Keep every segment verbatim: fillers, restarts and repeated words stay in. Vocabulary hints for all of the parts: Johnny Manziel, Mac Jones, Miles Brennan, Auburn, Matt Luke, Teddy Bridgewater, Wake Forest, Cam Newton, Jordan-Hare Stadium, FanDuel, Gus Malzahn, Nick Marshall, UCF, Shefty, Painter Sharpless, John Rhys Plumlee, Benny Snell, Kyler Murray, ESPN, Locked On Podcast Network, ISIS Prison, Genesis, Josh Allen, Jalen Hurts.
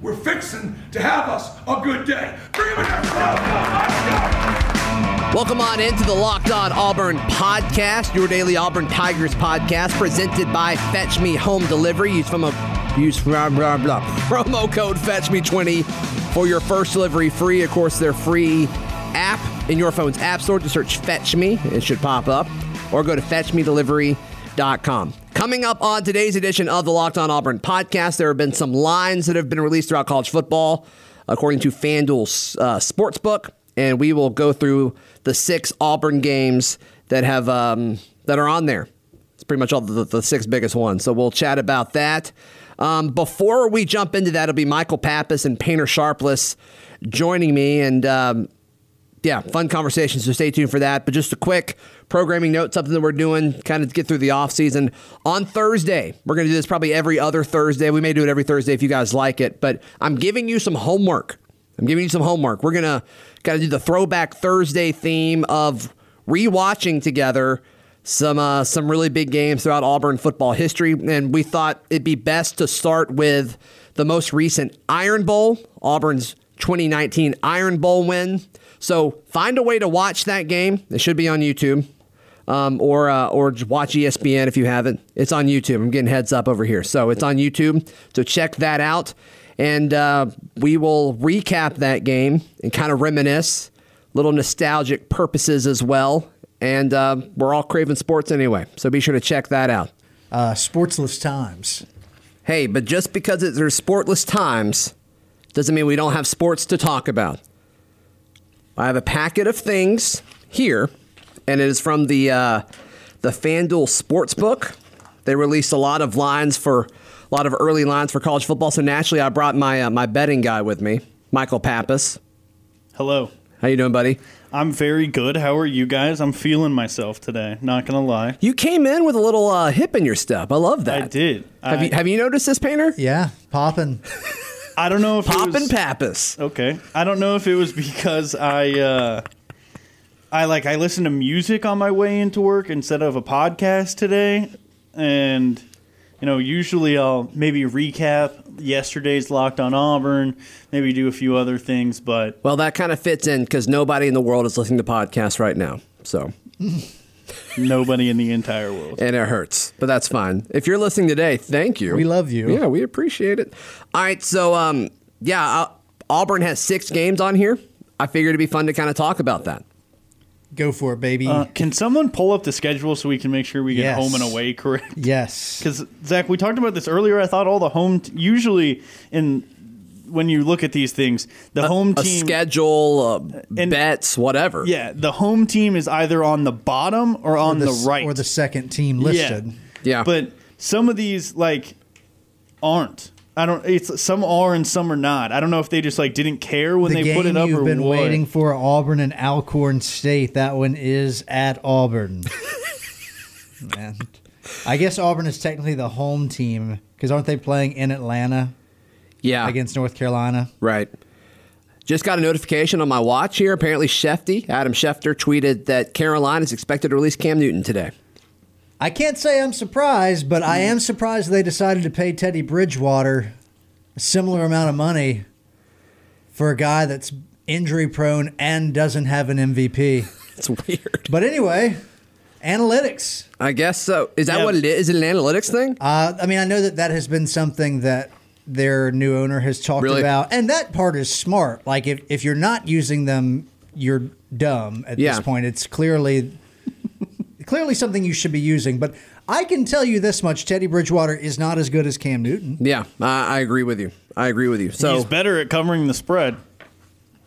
We're fixing to have us a good day. Welcome on into the Locked On Auburn podcast, your daily Auburn Tigers podcast, presented by Fetch Me Home Delivery. Use from a use blah, blah, blah. promo code Fetch Me twenty for your first delivery free. Of course, their free app in your phone's app store. Just search Fetch Me; it should pop up, or go to fetch me delivery dot com. Coming up on today's edition of the Locked On Auburn podcast, there have been some lines that have been released throughout college football, according to FanDuel's uh, sportsbook, and we will go through the six Auburn games that have um, that are on there. It's pretty much all the, the six biggest ones, so we'll chat about that. Um, before we jump into that, it'll be Michael Pappas and Painter Sharpless joining me, and um, yeah, fun conversation, so stay tuned for that. But just a quick programming note, something that we're doing kind of get through the off season. On Thursday, we're going to do this probably every other Thursday. We may do it every Thursday if you guys like it, but I'm giving you some homework. I'm giving you some homework. We're going to kind of do the throwback Thursday theme of rewatching together some uh, some really big games throughout Auburn football history, and we thought it'd be best to start with the most recent Iron Bowl, Auburn's twenty nineteen Iron Bowl win. So find a way to watch that game. It should be on YouTube. Um, or uh, or watch E S P N if you haven't. It's on YouTube. I'm getting heads up over here. So it's on YouTube. So check that out. And uh, we will recap that game and kind of reminisce. Little nostalgic purposes as well. And uh, we're all craving sports anyway. So be sure to check that out. Uh, sportsless times. Hey, but just because it's, there's sportless times doesn't mean we don't have sports to talk about. I have a packet of things here. And it is from the uh, the FanDuel Sportsbook. They released a lot of lines for a lot of early lines for college football. So naturally, I brought my uh, my betting guy with me, Michael Pappas. Hello, how you doing, buddy? I'm very good. How are you guys? I'm feeling myself today. Not gonna lie. You came in with a little uh, hip in your step. I love that. I did. Have I, you Have you noticed this, Painter? Yeah, popping. I don't know if popping it was, Pappas. Okay. I don't know if it was because I. Uh, I like I listen to music on my way into work instead of a podcast today, and you know usually I'll maybe recap yesterday's Locked On Auburn, maybe do a few other things, but well that kind of fits in because nobody in the world is listening to podcasts right now, so nobody in the entire world, and it hurts, but that's fine. If you're listening today, thank you. We love you. Yeah, we appreciate it. All right, so um, yeah, uh, Auburn has six games on here. I figured it'd be fun to kind of talk about that. Go for it, baby. Uh, can someone pull up the schedule so we can make sure we get yes. home and away correct? Yes. Because, Zach, we talked about this earlier. I thought all the home t- – usually in when you look at these things, the a, home team – schedule, uh, and, bets, whatever. Yeah, the home team is either on the bottom or on or the, the right. Or the second team listed. Yeah. yeah. But some of these, like, aren't. I don't. It's some are and some are not. I don't know if they just like didn't care when the they put it up or what. You've been waiting for Auburn and Alcorn State. That one is at Auburn. Man, I guess Auburn is technically the home team because aren't they playing in Atlanta? Yeah, against North Carolina. Right. Just got a notification on my watch here. Apparently, Shefty Adam Schefter tweeted that Carolina is expected to release Cam Newton today. I can't say I'm surprised, but I am surprised they decided to pay Teddy Bridgewater a similar amount of money for a guy that's injury-prone and doesn't have an M V P. It's weird. But anyway, analytics. I guess so. Is that yeah. what it is? Is it an analytics thing? Uh, I mean, I know that that has been something that their new owner has talked really? about, and that part is smart. Like, if, if you're not using them, you're dumb at yeah. this point. It's clearly... Clearly something you should be using, but I can tell you this much: Teddy Bridgewater is not as good as Cam Newton. Yeah, I, I agree with you. I agree with you. So he's better at covering the spread.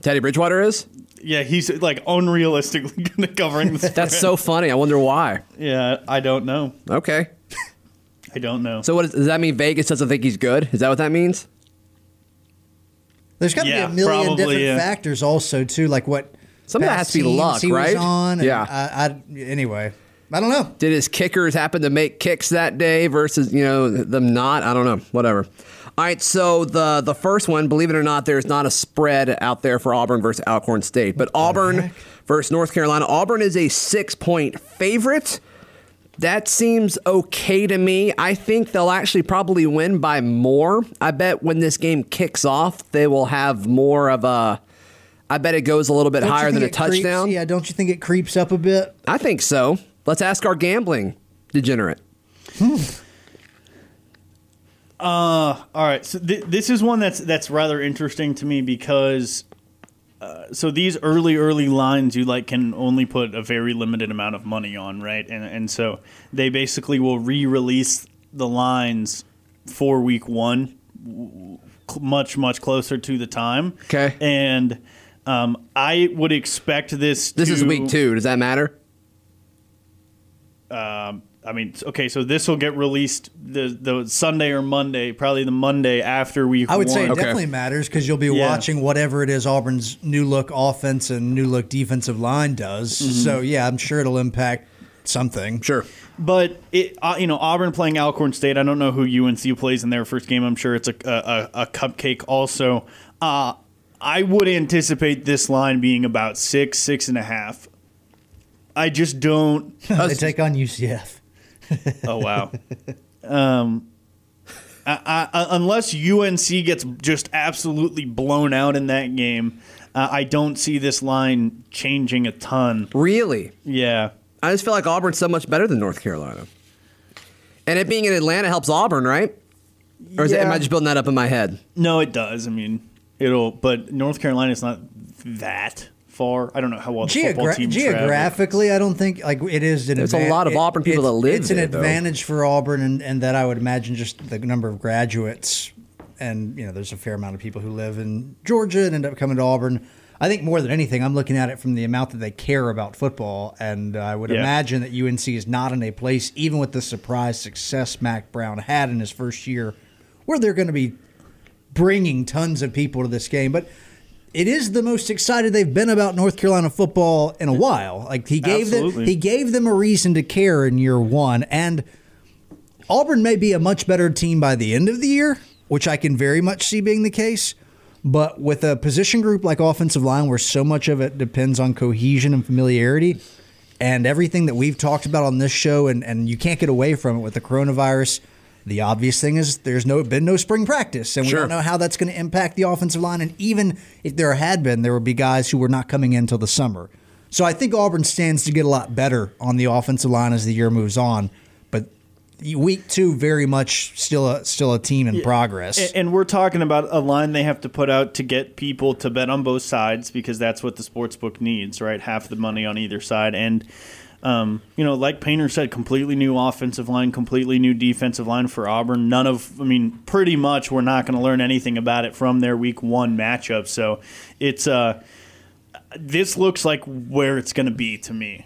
Teddy Bridgewater is? Yeah, he's like unrealistically covering the spread. That's so funny. I wonder why. Yeah, I don't know. Okay. I don't know. So what is, does that mean Vegas doesn't think he's good? Is that what that means? There's got to yeah, be a million probably, different yeah. factors also, too, like what some of that has to be luck, right? On yeah. I, I, anyway, I don't know. Did his kickers happen to make kicks that day versus, you know, them not? I don't know. Whatever. All right, so the, the first one, believe it or not, there's not a spread out there for Auburn versus Alcorn State. But Auburn versus North Carolina. Auburn is a six-point favorite. That seems okay to me. I think they'll actually probably win by more. I bet when this game kicks off, they will have more of a... I bet it goes a little bit don't higher than a touchdown. Creeps? Yeah, don't you think it creeps up a bit? I think so. Let's ask our gambling degenerate. Hmm. Uh, all right, so th- this is one that's that's rather interesting to me because... Uh, so these early, early lines you like can only put a very limited amount of money on, right? And and so they basically will re-release the lines for week one, much, much closer to the time. Okay. And um, I would expect this This to, is week two. Does that matter? Um, I mean, okay, so this will get released the the Sunday or Monday, probably the Monday after week one. I would one. say it okay. definitely matters because you'll be yeah. watching whatever it is Auburn's new-look offense and new-look defensive line does. Mm-hmm. So, yeah, I'm sure it'll impact something. Sure. But, it, uh, you know, Auburn playing Alcorn State, I don't know who U N C plays in their first game. I'm sure it's a, a, a cupcake also. Uh, I would anticipate this line being about six, six and a half. I just don't. They take on U C F. Oh wow! Um, I, I, unless U N C gets just absolutely blown out in that game, uh, I don't see this line changing a ton. Really? Yeah. I just feel like Auburn's so much better than North Carolina, and it being in Atlanta helps Auburn, right? Or is yeah. it, am I just building that up in my head? No, it does. I mean, it'll. But North Carolina's not that far. I don't know how well the Geogra- football team geographically travel. I don't think like it is an there's advan- a lot of it, Auburn people that live it's there, an advantage though. For Auburn and, and that I would imagine just the number of graduates and you know there's a fair amount of people who live in Georgia and end up coming to Auburn. I think more than anything I'm looking at it from the amount that they care about football and I would yeah. imagine that U N C is not in a place even with the surprise success Mac Brown had in his first year where they're going to be bringing tons of people to this game but it is the most excited they've been about North Carolina football in a while. Like he gave Absolutely. them, he gave them a reason to care in year one, and Auburn may be a much better team by the end of the year, which I can very much see being the case. But with a position group like offensive line, where so much of it depends on cohesion and familiarity, and everything that we've talked about on this show, and, and you can't get away from it with the coronavirus. The obvious thing is there's no been no spring practice, and we sure. don't know how that's going to impact the offensive line. And even if there had been, there would be guys who were not coming in until the summer. So I think Auburn stands to get a lot better on the offensive line as the year moves on. But week two, very much still a, still a team in yeah. progress. And we're talking about a line they have to put out to get people to bet on both sides because that's what the sports book needs, right? Half the money on either side. And Um, you know, like Painter said, completely new offensive line, completely new defensive line for Auburn. None of, I mean, pretty much we're not going to learn anything about it from their week one matchup. So it's, uh, this looks like where it's going to be to me.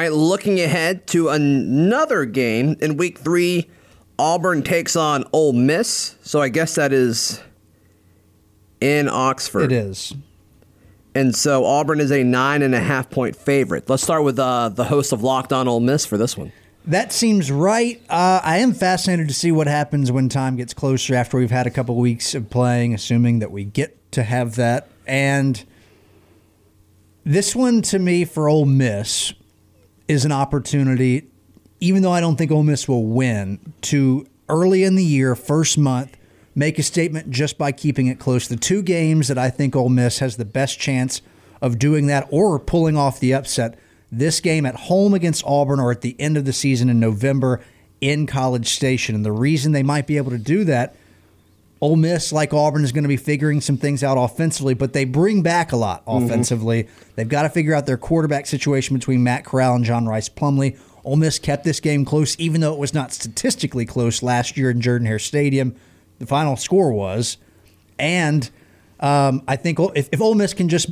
right, looking ahead to another game. In week three, Auburn takes on Ole Miss. So I guess that is in Oxford. It is. And so Auburn is a nine and a half point favorite. Let's start with uh, the host of Locked On Ole Miss for this one. That seems right. Uh, I am fascinated to see what happens when time gets closer after we've had a couple weeks of playing, assuming that we get to have that. And this one to me for Ole Miss is an opportunity, even though I don't think Ole Miss will win, to early in the year, first month, make a statement just by keeping it close. The two games that I think Ole Miss has the best chance of doing that or pulling off the upset, this game at home against Auburn or at the end of the season in November in College Station. And the reason they might be able to do that, Ole Miss, like Auburn, is going to be figuring some things out offensively, but they bring back a lot offensively. Mm-hmm. They've got to figure out their quarterback situation between Matt Corral and John Rhys Plumlee. Ole Miss kept this game close, even though it was not statistically close last year in Jordan-Hare Stadium. The final score was. And um, I think if, if Ole Miss can just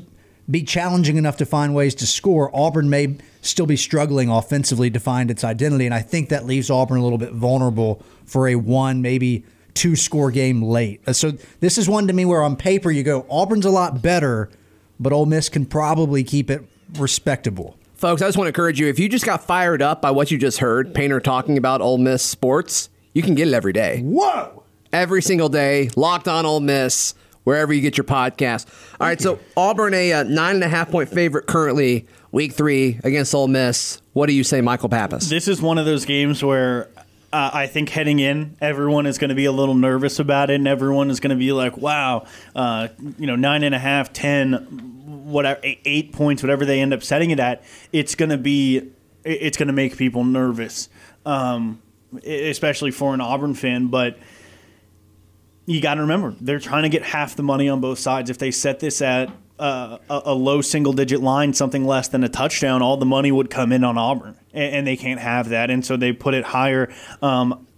be challenging enough to find ways to score, Auburn may still be struggling offensively to find its identity. And I think that leaves Auburn a little bit vulnerable for a one, maybe two-score game late. So this is one to me where on paper you go, Auburn's a lot better, but Ole Miss can probably keep it respectable. Folks, I just want to encourage you, if you just got fired up by what you just heard, Painter talking about Ole Miss sports, you can get it every day. Whoa! Every single day, Locked On Ole Miss, wherever you get your podcast. All right, so Auburn, a uh, nine and a half point favorite currently, week three against Ole Miss. What do you say, Michael Pappas? This is one of those games where uh, I think heading in, everyone is going to be a little nervous about it, and everyone is going to be like, wow, uh, you know, nine and a half, ten, whatever, eight, eight points, whatever they end up setting it at, it's going to be, it's going to make people nervous, um, especially for an Auburn fan, but you got to remember, they're trying to get half the money on both sides. If they set this at uh, a, a low single-digit line, something less than a touchdown, all the money would come in on Auburn, and, and they can't have that, and so they put it higher. Um,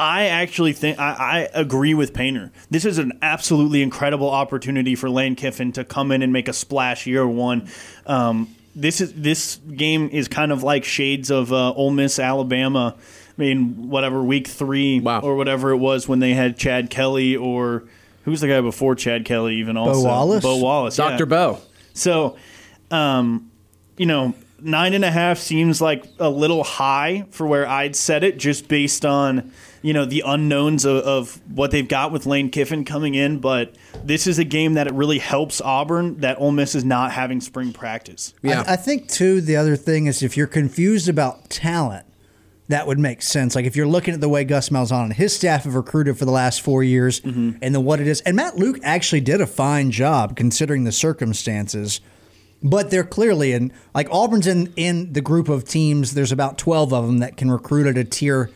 I actually think I, I agree with Painter. This is an absolutely incredible opportunity for Lane Kiffin to come in and make a splash year one. Um, this is this game is kind of like shades of uh, Ole Miss, Alabama. I mean, whatever, week three wow. or whatever it was when they had Chad Kelly or who's the guy before Chad Kelly even also? Bo Wallace? Bo Wallace, Doctor yeah. Bo. So, um, you know, nine and a half seems like a little high for where I'd set it just based on, you know, the unknowns of, of what they've got with Lane Kiffin coming in. But this is a game that it really helps Auburn that Ole Miss is not having spring practice. Yeah. I, I think, too, the other thing is if you're confused about talent, that would make sense. Like if you're looking at the way Gus Malzahn and his staff have recruited for the last four years mm-hmm. and then what it is. And Matt Luke actually did a fine job considering the circumstances, but they're clearly in like Auburn's in, in the group of teams. There's about twelve of them that can recruit at a tier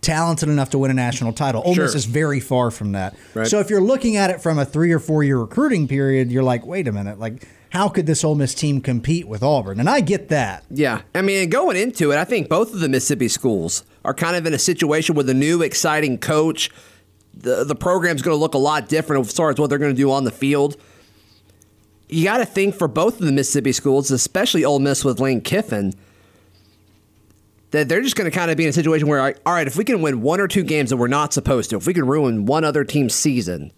talented enough to win a national title. Ole sure. Miss is very far from that. Right. So if you're looking at it from a three or four year recruiting period, you're like, wait a minute, like how could this Ole Miss team compete with Auburn? And I get that. Yeah. I mean, going into it, I think both of the Mississippi schools are kind of in a situation with a new, exciting coach. The, the program's going to look a lot different as far as what they're going to do on the field. You got to think for both of the Mississippi schools, especially Ole Miss with Lane Kiffin, that they're just going to kind of be in a situation where, all right, if we can win one or two games that we're not supposed to, if we can ruin one other team's season,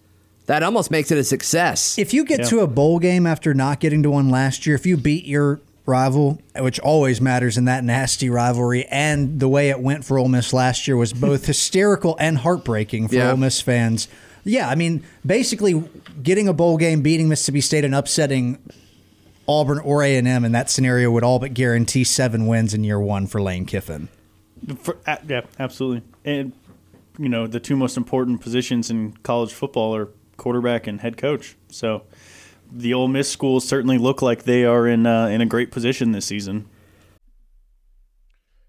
that almost makes it a success. If you get yeah. to a bowl game after not getting to one last year, if you beat your rival, which always matters in that nasty rivalry, and the way it went for Ole Miss last year was both hysterical and heartbreaking for yeah. Ole Miss fans. Yeah, I mean, basically getting a bowl game, beating Mississippi State, and upsetting Auburn or A and M in that scenario would all but guarantee seven wins in year one for Lane Kiffin. For, uh, yeah, absolutely. And, you know, the two most important positions in college football are quarterback and head coach. So the Ole Miss schools certainly look like they are in uh, in a great position this season.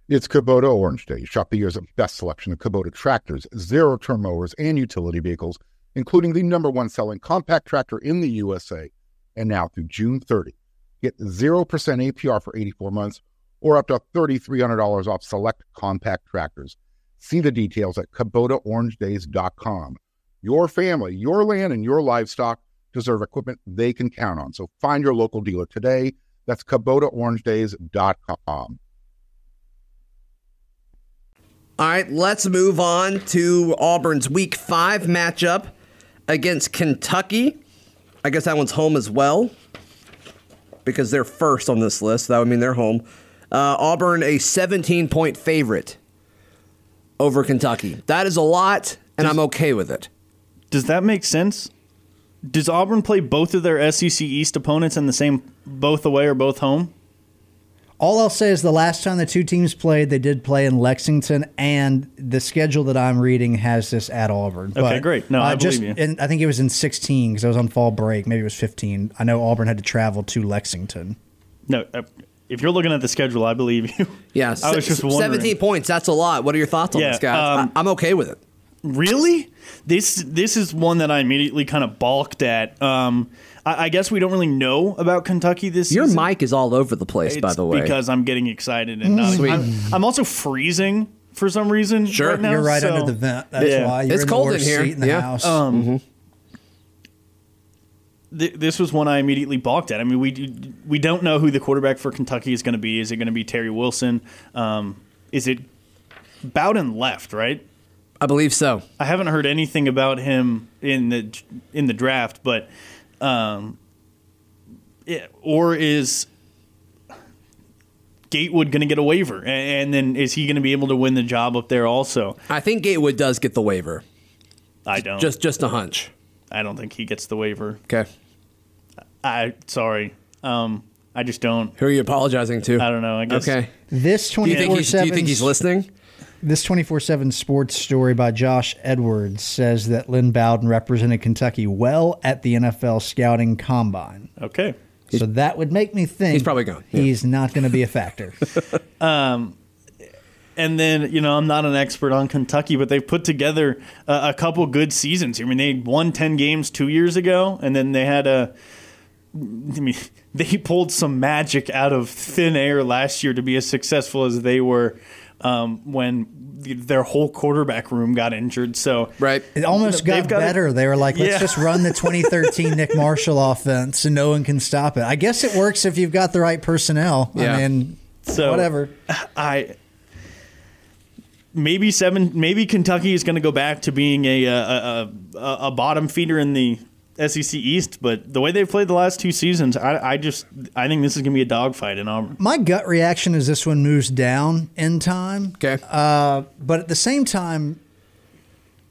It's Kubota Orange Days. Shop the year's best selection of Kubota tractors, zero-turn mowers, and utility vehicles, including the number one selling compact tractor in the U S A. And now through June thirtieth, get zero percent A P R for eighty-four months or up to three thousand three hundred dollars off select compact tractors. See the details at Kubota Orange Days dot com. Your family, your land, and your livestock deserve equipment they can count on. So find your local dealer today. That's Kubota Orange Days dot com. All right, let's move on to Auburn's Week five matchup against Kentucky. I guess that one's home as well because they're first on this list. That would mean they're home. Uh, Auburn, a seventeen-point favorite over Kentucky. That is a lot, and I'm okay with it. Does that make sense? Does Auburn play both of their S E C East opponents in the same, both away or both home? All I'll say is the last time the two teams played, they did play in Lexington, and the schedule that I'm reading has this at Auburn. Okay, but, great. No, uh, I just, believe you. In, I think it was in sixteen because I was on fall break. Maybe it was fifteen. I know Auburn had to travel to Lexington. No, uh, if you're looking at the schedule, I believe you. Yeah, I was just wondering. seventeen points, that's a lot. What are your thoughts on yeah, this, guys? Um, I, I'm okay with it. Really? This this is one that I immediately kind of balked at. Um, I, I guess we don't really know about Kentucky this Your season. Your mic is all over the place, it's by the way. Because I'm getting excited and not. Sweet. I'm, I'm also freezing for some reason. Sure, right now, you're right so. under the vent. That's yeah. why you're it's in cold the worst in here. Seat in the yeah. house. Um, mm-hmm. th- this was one I immediately balked at. I mean, we we don't know who the quarterback for Kentucky is going to be. Is it going to be Terry Wilson? Um, is it Bowden left? Right. I believe so. I haven't heard anything about him in the in the draft, but um, it, or is Gatewood going to get a waiver, and, and then is he going to be able to win the job up there also? I think Gatewood does get the waiver. I don't. Just just a hunch. I don't think he gets the waiver. Okay. I sorry. Um, I just don't. Who are you apologizing to? I don't know. I guess. Okay. This twenty-four seven. Do you think he's listening? This twenty-four seven sports story by Josh Edwards says that Lynn Bowden represented Kentucky well at the N F L scouting combine. Okay. So that would make me think he's probably gone. Yeah. He's not going to be a factor. um, and then, you know, I'm not an expert on Kentucky, but they've put together uh, a couple good seasons. I mean, they won ten games two years ago, and then they had a – I mean, they pulled some magic out of thin air last year to be as successful as they were. Um, when their whole quarterback room got injured. So right. It almost got, got better. A, they were like, let's yeah. just run the twenty thirteen Nick Marshall offense and no one can stop it. I guess it works if you've got the right personnel. Yeah. I mean, so whatever. I maybe seven. Maybe Kentucky is going to go back to being a a, a a bottom feeder in the S E C East, but the way they've played the last two seasons, I, I just I think this is going to be a dogfight in Auburn. My gut reaction is this one moves down in time. Okay, uh, but at the same time,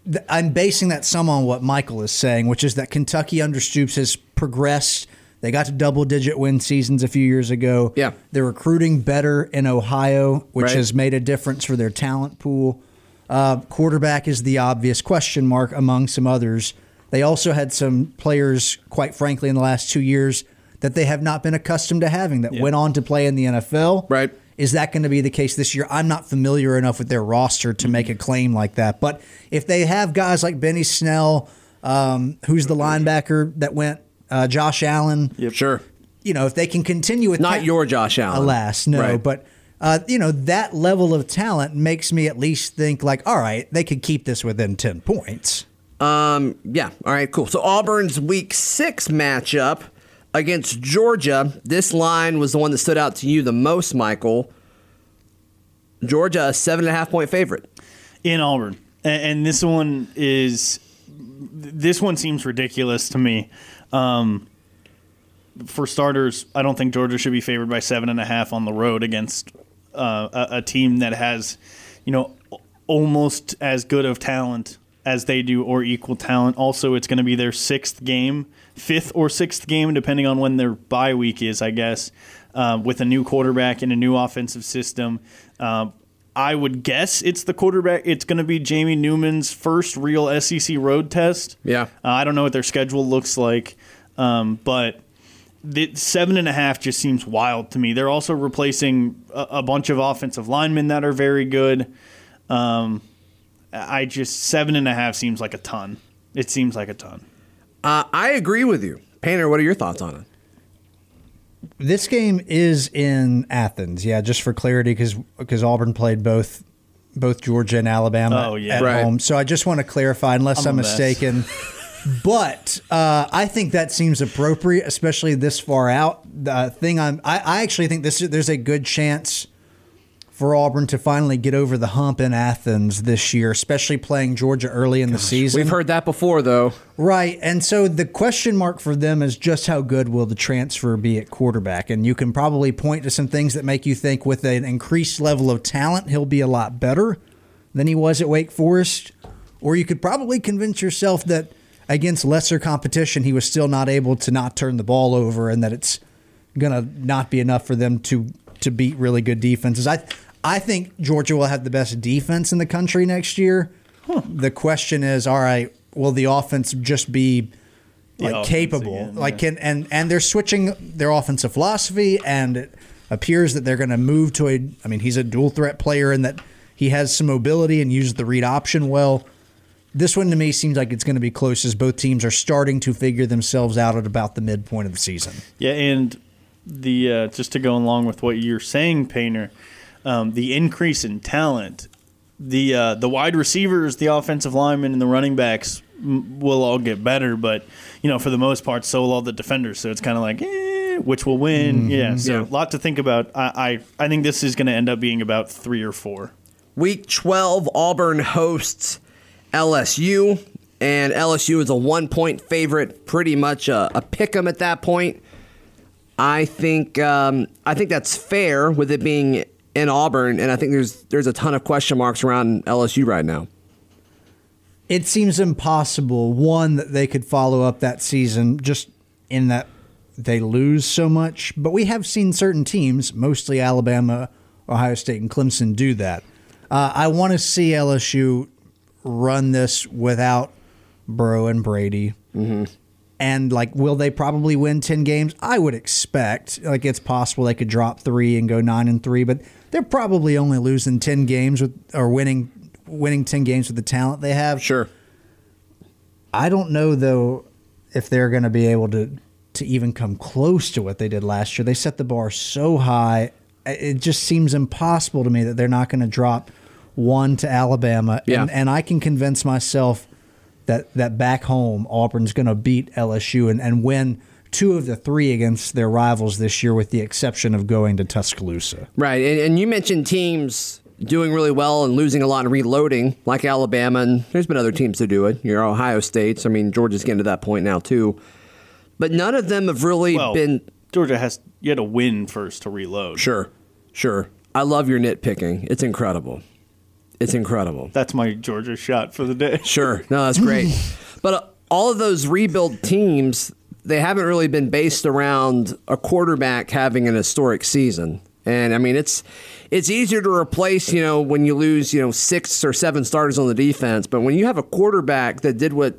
th- I'm basing that some on what Michael is saying, which is that Kentucky under Stoops has progressed. They got to double-digit win seasons a few years ago. Yeah, they're recruiting better in Ohio, which right. has made a difference for their talent pool. Uh, quarterback is the obvious question mark among some others. They also had some players, quite frankly, in the last two years that they have not been accustomed to having that yeah. went on to play in the N F L. Right. Is that going to be the case this year? I'm not familiar enough with their roster to make a claim like that. But if they have guys like Benny Snell, um, who's the linebacker that went, uh, Josh Allen. Yep. Sure. You know, if they can continue with not that, your Josh Allen. Alas, no. Right. But, uh, you know, that level of talent makes me at least think like, all right, they could keep this within ten points. Um, yeah. All right, cool. So Auburn's week six matchup against Georgia. This line was the one that stood out to you the most, Michael. Georgia, a seven and a half point favorite in Auburn. And this one is, this one seems ridiculous to me. Um, for starters, I don't think Georgia should be favored by seven and a half on the road against uh, a, a team that has, you know, almost as good of talent as they do or equal talent. Also, it's going to be their sixth game, fifth or sixth game, depending on when their bye week is, I guess, uh, with a new quarterback and a new offensive system. Uh, I would guess it's the quarterback. It's going to be Jamie Newman's first real S E C road test. Yeah. Uh, I don't know what their schedule looks like, um, but the seven and a half just seems wild to me. They're also replacing a, a bunch of offensive linemen that are very good. Um I just, seven and a half seems like a ton. It seems like a ton. Uh, I agree with you. Painter, what are your thoughts on it? This game is in Athens, yeah, just for clarity, because because Auburn played both both Georgia and Alabama oh, yeah. at right. home. So I just want to clarify, unless I'm, I'm mistaken. But uh, I think that seems appropriate, especially this far out. The thing I'm, I, I actually think this there's a good chance for Auburn to finally get over the hump in Athens this year, especially playing Georgia early in Gosh, the season. We've heard that before, though. Right, and so the question mark for them is just how good will the transfer be at quarterback? And you can probably point to some things that make you think with an increased level of talent, he'll be a lot better than he was at Wake Forest. Or you could probably convince yourself that against lesser competition, he was still not able to not turn the ball over and that it's going to not be enough for them to to beat really good defenses. I I think Georgia will have the best defense in the country next year. Huh. The question is, all right, will the offense just be like yeah, capable? Again, like yeah. can and and they're switching their offensive philosophy, and it appears that they're going to move to a. I mean, he's a dual threat player, and that he has some mobility and uses the read option well. This one to me seems like it's going to be close, as both teams are starting to figure themselves out at about the midpoint of the season. Yeah, and the uh, just to go along with what you're saying, Painter, um, the increase in talent, the uh, the wide receivers, the offensive linemen, and the running backs m- will all get better. But you know, for the most part, so will all the defenders. So it's kind of like, eh, which will win? Mm-hmm. Yeah. So yeah. a lot to think about. I I, I think this is going to end up being about three or four. Week twelve, Auburn hosts L S U, and L S U is a one-point favorite, pretty much a, a pick-em at that point. I think um, I think that's fair with it being in Auburn, and I think there's there's a ton of question marks around L S U right now. It seems impossible, one, that they could follow up that season, just in that they lose so much. But we have seen certain teams, mostly Alabama, Ohio State, and Clemson, do that. Uh, I want to see L S U run this without Burrow and Brady. Mm-hmm. And, like, will they probably win ten games? I would expect. Like, it's possible they could drop three and go nine and three, but they're probably only losing ten games with or winning winning ten games with the talent they have. Sure. I don't know, though, if they're going to be able to, to even come close to what they did last year. They set the bar so high. It just seems impossible to me that they're not going to drop one to Alabama, yeah. and, and I can convince myself that, that back home Auburn's going to beat L S U and, and win two of the three against their rivals this year, with the exception of going to Tuscaloosa. Right, and, and you mentioned teams doing really well and losing a lot and reloading, like Alabama, and there's been other teams to do it. Your Ohio States, I mean, Georgia's getting to that point now too, but none of them have really well, been. Georgia has you had to win first to reload. Sure, sure. I love your nitpicking. It's incredible. It's incredible. That's my Georgia shot for the day. Sure. No, that's great. But uh, all of those rebuild teams, they haven't really been based around a quarterback having an historic season. And, I mean, it's it's easier to replace, you know, when you lose, you know, six or seven starters on the defense. But when you have a quarterback that did what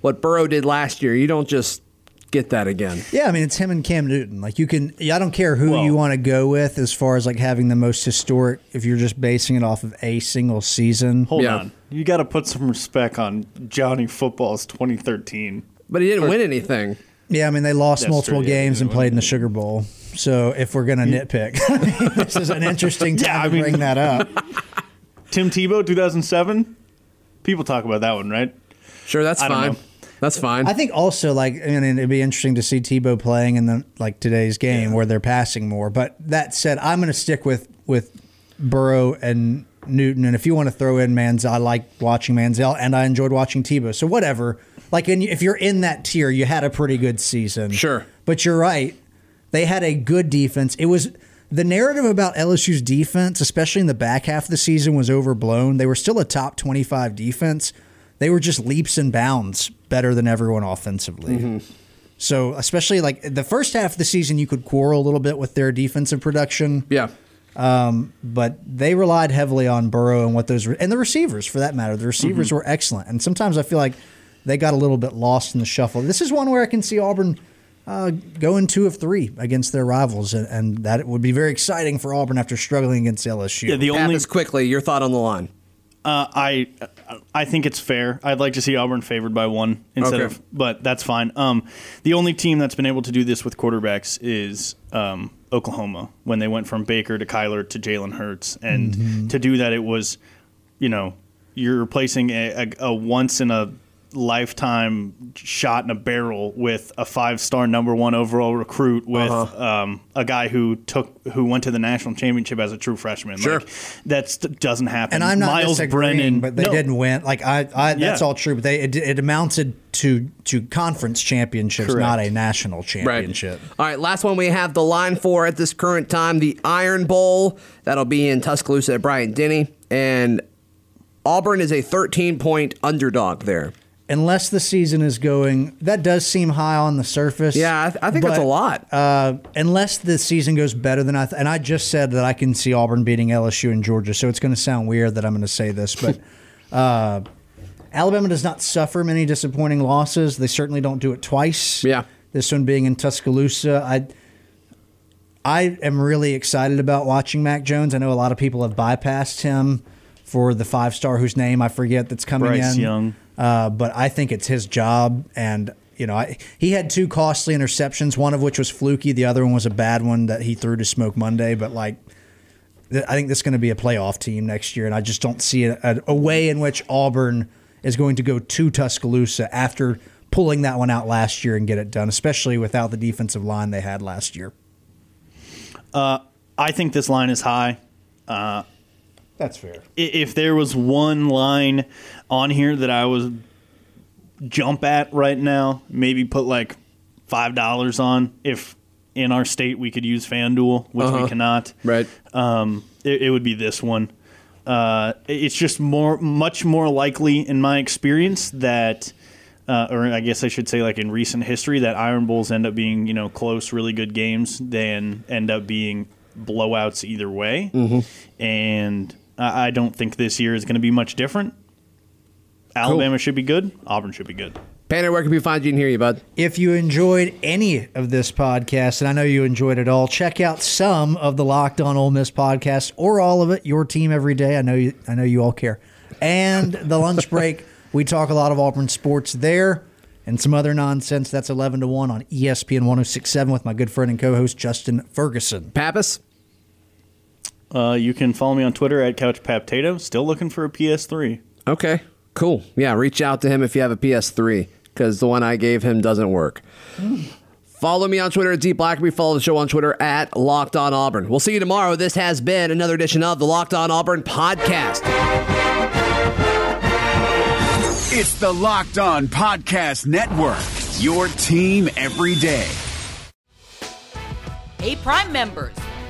what Burrow did last year, you don't just get that again. Yeah, I mean, it's him and Cam Newton. Like, you can, I don't care who well, you want to go with as far as, like, having the most historic, if you're just basing it off of a single season. Hold yeah. on. You got to put some respect on Johnny Football's twenty thirteen. But he didn't or, win anything. Yeah, I mean, they lost That's multiple true, yeah, games and played in the Sugar Bowl. So, if we're going to yeah. nitpick, this is an interesting time yeah, I mean, to bring that up. Tim Tebow, two thousand seven? People talk about that one, right? Sure, that's I fine. That's fine. I think also, like, I mean, it'd be interesting to see Tebow playing in the like today's game yeah. where they're passing more. But that said, I'm going to stick with with Burrow and Newton. And if you want to throw in Manziel, I like watching Manziel, and I enjoyed watching Tebow. So whatever. Like, and if you're in that tier, you had a pretty good season. Sure. But you're right. They had a good defense. It was the narrative about L S U's defense, especially in the back half of the season, was overblown. They were still a top twenty-five defense. They were just leaps and bounds better than everyone offensively. Mm-hmm. So, especially like the first half of the season, you could quarrel a little bit with their defensive production. Yeah. Um, but they relied heavily on Burrow and what those re- and the receivers, for that matter. The receivers mm-hmm. were excellent. And sometimes I feel like they got a little bit lost in the shuffle. This is one where I can see Auburn uh, going two of three against their rivals. And, and that would be very exciting for Auburn after struggling against L S U. Yeah, the only Pappas, quickly, your thought on the line. Uh, I I think it's fair. I'd like to see Auburn favored by one instead okay. of, but that's fine. Um, the only team that's been able to do this with quarterbacks is um, Oklahoma, when they went from Baker to Kyler to Jalen Hurts, and mm-hmm. to do that, it was, you know, you're replacing a, a, a once in a lifetime shot in a barrel with a five star number one overall recruit with uh-huh. um, a guy who took who went to the national championship as a true freshman. Sure, like, that doesn't happen. And I'm not Miles Brennan, but they no. didn't win. Like I, I that's yeah. all true. But they it, it amounted to to conference championships, Correct. not a national championship. Right. All right, last one we have the line for at this current time: the Iron Bowl. That'll be in Tuscaloosa at Bryant-Denny, and Auburn is a thirteen point underdog there. unless the season is going, that does seem high on the surface. Yeah, I, th- I think but, that's a lot. Uh, unless the season goes better than I, th- and I just said that I can see Auburn beating L S U and Georgia, so it's going to sound weird that I'm going to say this, but uh, Alabama does not suffer many disappointing losses. They certainly don't do it twice. Yeah. This one being in Tuscaloosa. I I am really excited about watching Mac Jones. I know a lot of people have bypassed him for the five-star whose name I forget that's coming Bryce in. Bryce Young. Uh, but I think it's his job, and you know I, he had two costly interceptions, one of which was fluky, the other one was a bad one that he threw to Smoke Monday. But like, th- I think this is going to be a playoff team next year, and I just don't see a, a, a way in which Auburn is going to go to Tuscaloosa after pulling that one out last year and get it done, especially without the defensive line they had last year. Uh, I think this line is high. Uh, That's fair. If there was one line on here that I was jump at right now, maybe put like five dollars on, if in our state we could use FanDuel, which uh-huh. we cannot. Right. Um, it, it would be this one. Uh, it's just more, much more likely in my experience that, uh, or I guess I should say like in recent history, that Iron Bowls end up being, you know, close, really good games than end up being blowouts either way. Mm-hmm. And I don't think this year is going to be much different. Alabama cool. should be good. Auburn should be good. Painter, where can we find you and hear you, bud? If you enjoyed any of this podcast, and I know you enjoyed it all, check out some of the Locked On Ole Miss podcast, or all of it, your team every day. I know you, I know you all care. And the lunch break, we talk a lot of Auburn sports there and some other nonsense. That's eleven to one on E S P N one oh six point seven with my good friend and co-host Justin Ferguson. Pappas? Uh, you can follow me on Twitter at CouchPaptato. Still looking for a P S three. Okay, cool. Yeah, reach out to him if you have a P S three, because the one I gave him doesn't work. Mm. Follow me on Twitter at DBlackerby. Follow the show on Twitter at Locked On Auburn. We'll see you tomorrow. This has been another edition of the Locked On Auburn podcast. It's the Locked On Podcast Network, your team every day. Hey, Prime members.